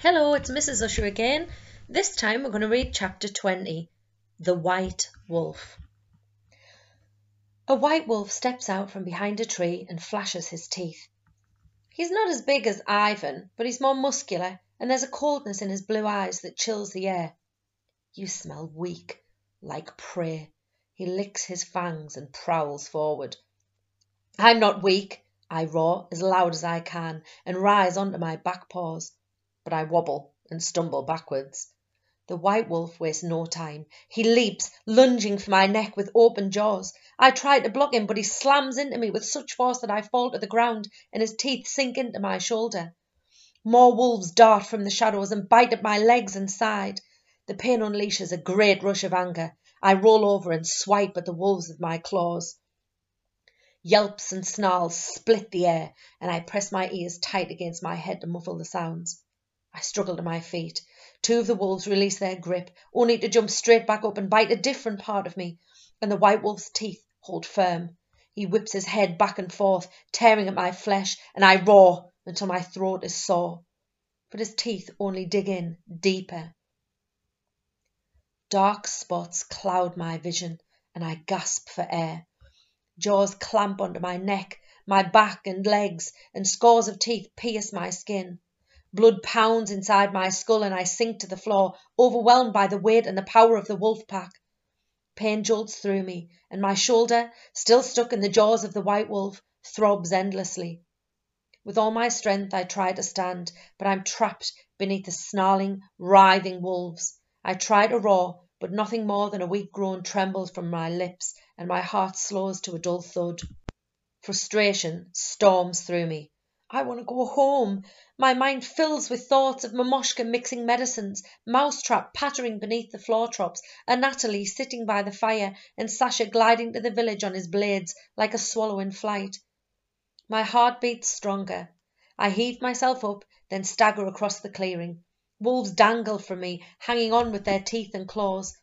Hello, it's Mrs. Usher again. This time we're going to read chapter 20, The White Wolf. A white wolf steps out from behind a tree and flashes his teeth. He's not as big as Ivan, but he's more muscular, and there's a coldness in his blue eyes that chills the air. You smell weak, like prey. He licks his fangs and prowls forward. I'm not weak, I roar as loud as I can and rise onto my back paws. But I wobble and stumble backwards. The white wolf wastes no time. He leaps, lunging for my neck with open jaws. I try to block him, but he slams into me with such force that I fall to the ground and his teeth sink into my shoulder. More wolves dart from the shadows and bite at my legs and side. The pain unleashes a great rush of anger. I roll over and swipe at the wolves with my claws. Yelps and snarls split the air, and I press my ears tight against my head to muffle the sounds. I struggle to my feet. Two of the wolves release their grip, only to jump straight back up and bite a different part of me, and the white wolf's teeth hold firm. He whips his head back and forth, tearing at my flesh, and I roar until my throat is sore. But his teeth only dig in deeper. Dark spots cloud my vision, and I gasp for air. Jaws clamp onto my neck, my back and legs, and scores of teeth pierce my skin. Blood pounds inside my skull and I sink to the floor, overwhelmed by the weight and the power of the wolf pack. Pain jolts through me, and my shoulder, still stuck in the jaws of the white wolf, throbs endlessly. With all my strength I try to stand, but I'm trapped beneath the snarling, writhing wolves. I try to roar, but nothing more than a weak groan trembles from my lips, and my heart slows to a dull thud. Frustration storms through me. I want to go home. My mind fills with thoughts of Momoshka mixing medicines, Mousetrap pattering beneath the floor tops, Anatoly sitting by the fire, and Sasha gliding to the village on his blades like a swallow in flight. My heart beats stronger. I heave myself up, then stagger across the clearing. Wolves dangle from me, hanging on with their teeth and claws.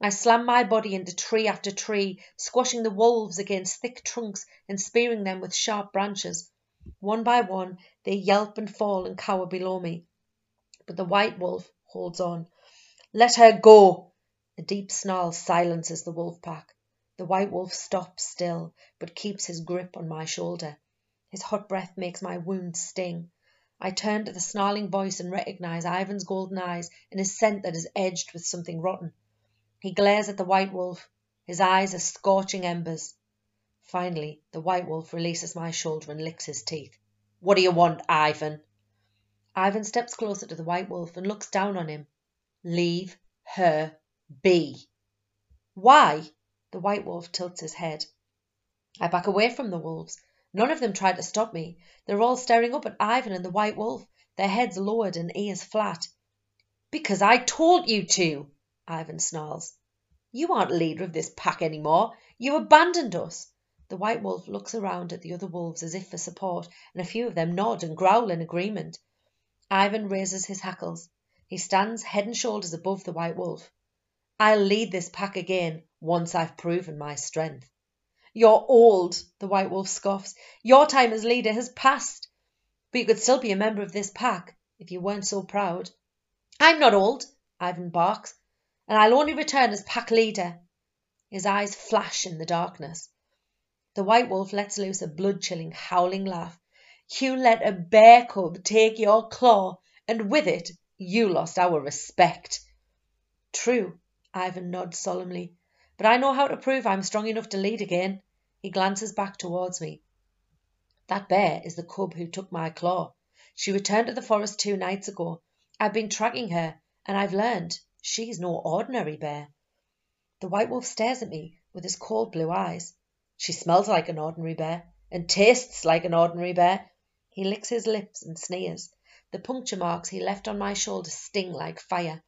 I slam my body into tree after tree, squashing the wolves against thick trunks and spearing them with sharp branches. One by one, they yelp and fall and cower below me. But the white wolf holds on. Let her go! A deep snarl silences the wolf pack. The white wolf stops still, but keeps his grip on my shoulder. His hot breath makes my wound sting. I turn to the snarling voice and recognize Ivan's golden eyes and his scent that is edged with something rotten. He glares at the white wolf. His eyes are scorching embers. Finally, the white wolf releases my shoulder and licks his teeth. What do you want, Ivan? Ivan steps closer to the white wolf and looks down on him. Leave her be. Why? The white wolf tilts his head. I back away from the wolves. None of them try to stop me. They're all staring up at Ivan and the white wolf, their heads lowered and ears flat. Because I told you to, Ivan snarls. You aren't leader of this pack anymore. You abandoned us. The white wolf looks around at the other wolves as if for support, and a few of them nod and growl in agreement. Ivan raises his hackles. He stands head and shoulders above the white wolf. I'll lead this pack again once I've proven my strength. You're old, the white wolf scoffs. Your time as leader has passed. But you could still be a member of this pack if you weren't so proud. I'm not old, Ivan barks, and I'll only return as pack leader. His eyes flash in the darkness. The white wolf lets loose a blood-chilling, howling laugh. You let a bear cub take your claw, and with it you lost our respect. True, Ivan nods solemnly, but I know how to prove I'm strong enough to lead again. He glances back towards me. That bear is the cub who took my claw. She returned to the forest 2 nights ago. I've been tracking her, and I've learned she's no ordinary bear. The white wolf stares at me with his cold blue eyes. She smells like an ordinary bear and tastes like an ordinary bear. He licks his lips and sneers. The puncture marks he left on my shoulder sting like fire.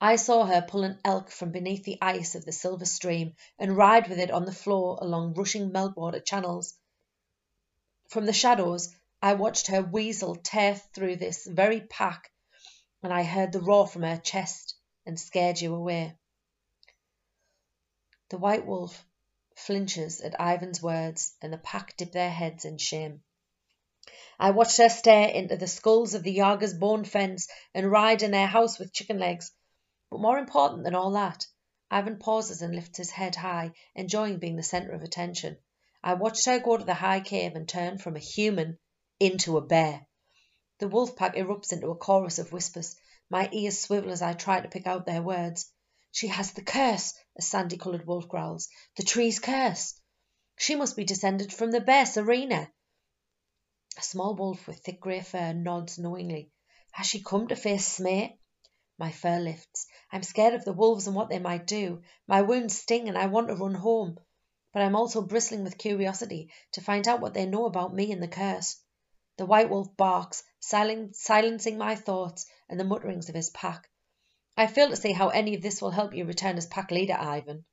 I saw her pull an elk from beneath the ice of the silver stream and ride with it on the floor along rushing meltwater channels. From the shadows, I watched her weasel tear through this very pack, and I heard the roar from her chest and scared you away. The white wolf flinches at Ivan's words, and the pack dip their heads in shame. I watched her stare into the skulls of the Yaga's bone fence and ride in their house with chicken legs. But more important than all that, Ivan pauses and lifts his head high, enjoying being the centre of attention. I watched her go to the high cave and turn from a human into a bear. The wolf pack erupts into a chorus of whispers. My ears swivel as I try to pick out their words. She has the curse, a sandy-coloured wolf growls. The tree's curse. She must be descended from the bear, Serena. A small wolf with thick grey fur nods knowingly. Has she come to face Smey? My fur lifts. I'm scared of the wolves and what they might do. My wounds sting and I want to run home. But I'm also bristling with curiosity to find out what they know about me and the curse. The white wolf barks, silencing my thoughts and the mutterings of his pack. I fail to see how any of this will help you return as pack leader, Ivan.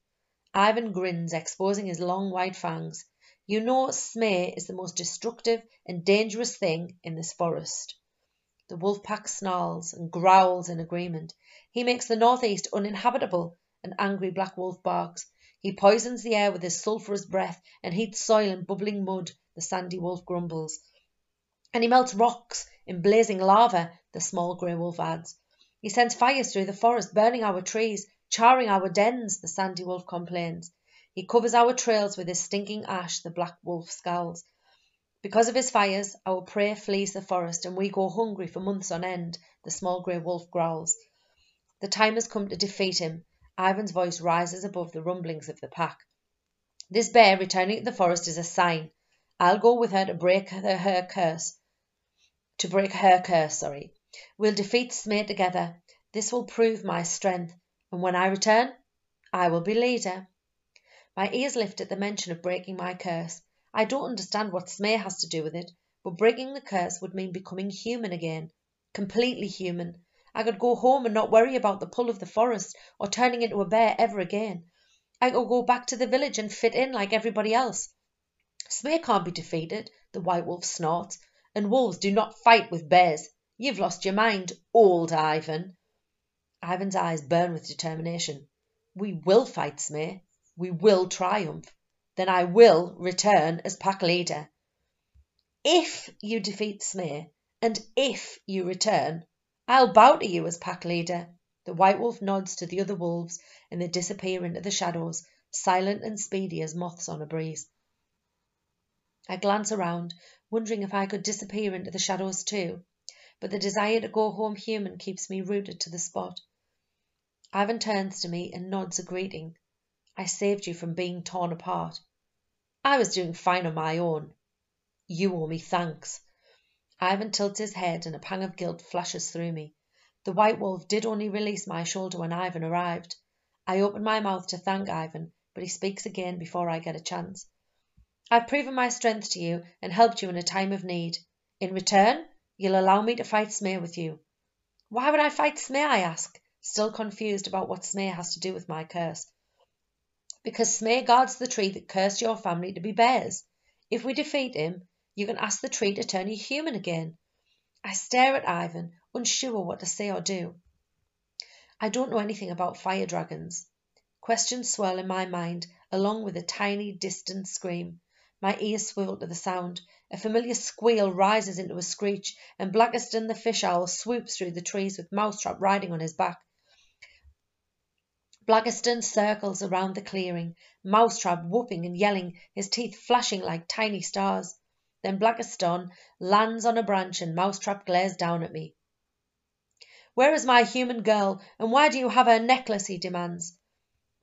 Ivan grins, exposing his long white fangs. You know Smey is the most destructive and dangerous thing in this forest. The wolf pack snarls and growls in agreement. He makes the northeast uninhabitable. An angry black wolf barks. He poisons the air with his sulphurous breath and heats soil in bubbling mud, the sandy wolf grumbles. And he melts rocks in blazing lava, the small grey wolf adds. He sends fires through the forest, burning our trees, charring our dens, the sandy wolf complains. He covers our trails with his stinking ash, the black wolf scowls. Because of his fires, our prey flees the forest and we go hungry for months on end, the small grey wolf growls. The time has come to defeat him. Ivan's voice rises above the rumblings of the pack. This bear returning to the forest is a sign. I'll go with her to break her curse. We'll defeat Smey together. This will prove my strength, and when I return, I will be leader. My ears lift at the mention of breaking my curse. I don't understand what Smey has to do with it, but breaking the curse would mean becoming human again, completely human. I could go home and not worry about the pull of the forest or turning into a bear ever again. I could go back to the village and fit in like everybody else. Smey can't be defeated, the white wolf snorts, and wolves do not fight with bears. You've lost your mind, old Ivan. Ivan's eyes burn with determination. We will fight Smey. We will triumph. Then I will return as pack leader. If you defeat Smey, and if you return, I'll bow to you as pack leader. The white wolf nods to the other wolves, and they disappear into the shadows, silent and speedy as moths on a breeze. I glance around, wondering if I could disappear into the shadows too, but the desire to go home human keeps me rooted to the spot. Ivan turns to me and nods a greeting. I saved you from being torn apart. I was doing fine on my own. You owe me thanks. Ivan tilts his head and a pang of guilt flashes through me. The white wolf did only release my shoulder when Ivan arrived. I open my mouth to thank Ivan, but he speaks again before I get a chance. I've proven my strength to you and helped you in a time of need. In return, you'll allow me to fight Smey with you. Why would I fight Smey, I ask, still confused about what Smey has to do with my curse. Because Smey guards the tree that cursed your family to be bears. If we defeat him, you can ask the tree to turn you human again. I stare at Ivan, unsure what to say or do. I don't know anything about fire dragons. Questions swirl in my mind, along with a tiny, distant scream. My ears swivel to the sound. A familiar squeal rises into a screech, and Blackiston the fish owl swoops through the trees with Mousetrap riding on his back. Blackiston circles around the clearing, Mousetrap whooping and yelling, his teeth flashing like tiny stars. Then Blackiston lands on a branch and Mousetrap glares down at me. "Where is my human girl, and why do you have her necklace?" he demands.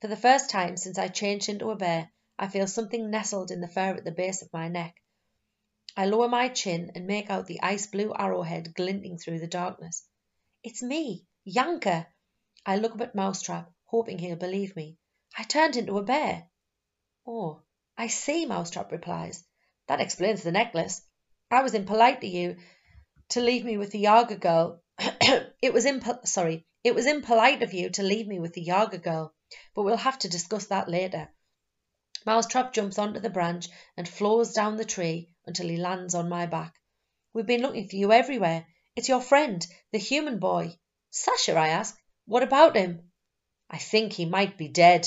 For the first time since I changed into a bear, I feel something nestled in the fur at the base of my neck. I lower my chin and make out the ice-blue arrowhead glinting through the darkness. It's me, Yanka. I look up at Mousetrap, hoping he'll believe me. I turned into a bear. Oh, I see, Mousetrap replies. That explains the necklace. I was impolite to you to leave me with the Yaga girl. It was impolite of you to leave me with the Yaga girl, but we'll have to discuss that later. Mousetrap jumps onto the branch and floors down the tree until he lands on my back. We've been looking for you everywhere. It's your friend, the human boy. Sasha, I ask, what about him? I think he might be dead,